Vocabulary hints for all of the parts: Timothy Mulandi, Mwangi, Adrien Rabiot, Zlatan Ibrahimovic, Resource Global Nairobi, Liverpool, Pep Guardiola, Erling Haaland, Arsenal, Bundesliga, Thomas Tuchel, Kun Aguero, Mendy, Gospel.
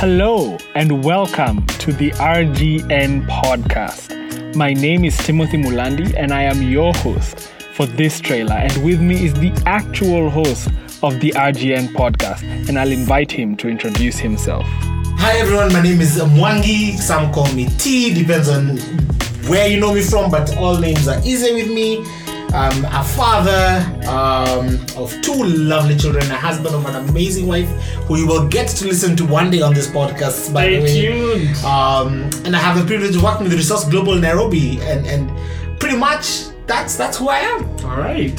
Hello and welcome to the RGN podcast. My name is Timothy Mulandi and I am your host for this trailer. And with me is the actual host of the RGN podcast. And I'll invite him to introduce himself. Hi everyone, my name is Mwangi. Some call me T, depends on where you know me from, but all names are easy with me. I'm a father of two lovely children, a husband of an amazing wife who you will get to listen to one day on this podcast, by the way. Stay tuned. And I have the privilege of working with Resource Global Nairobi, and pretty much that's who I am. All right.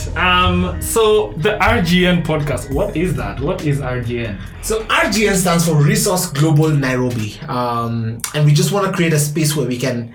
So the RGN podcast, what is that? What is RGN? So RGN stands for Resource Global Nairobi. And we just want to create a space where we can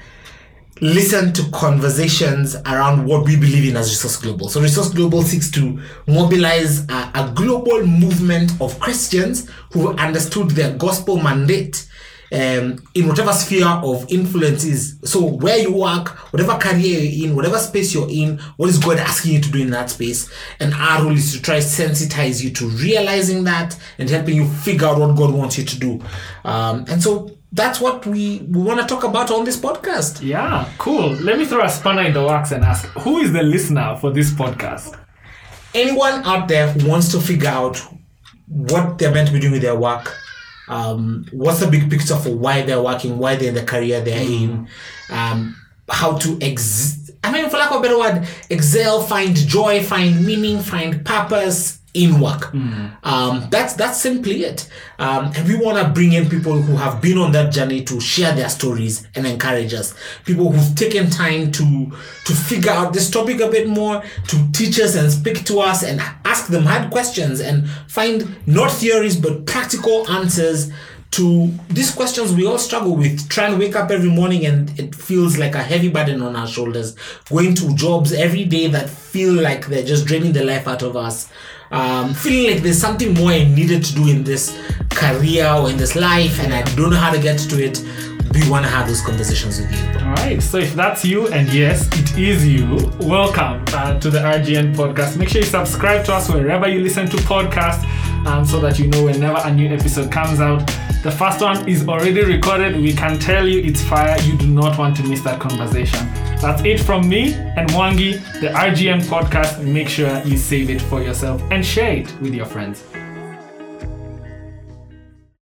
listen to conversations around what we believe in as Resource Global. So Resource Global seeks to mobilize a global movement of Christians who understood their gospel mandate in whatever sphere of influence is. So where you work, whatever career you're in, whatever space you're in, what is God asking you to do in that space? And our role is to try to sensitize you to realizing that and helping you figure out what God wants you to do. And so that's what we want to talk about on this podcast. Yeah, cool. Let me throw a spanner in the works and ask, who is the listener for this podcast? Anyone out there who wants to figure out what they're meant to be doing with their work, what's the big picture for why they're working, why they're in the career they're in, how to for lack of a better word, excel, find joy, find meaning, find purpose in work. That's simply it. And we want to bring in people who have been on that journey to share their stories and encourage us. People who've taken time to figure out this topic a bit more, to teach us and speak to us and ask them hard questions and find not theories but practical answers to these questions we all struggle with. Try and wake up every morning and it feels like a heavy burden on our shoulders. Going to jobs every day that feel like they're just draining the life out of us. Feeling like there's something more I needed to do in this career or in this life and I don't know how to get to it. We want to have those conversations with you. All right. So if that's you, and yes, it is you, welcome to the RGN podcast. Make sure you subscribe to us wherever you listen to podcasts so that you know whenever a new episode comes out. The first one is already recorded. We can tell you it's fire. You do not want to miss that conversation. That's it from me and Mwangi, the RGN podcast. Make sure you save it for yourself and share it with your friends.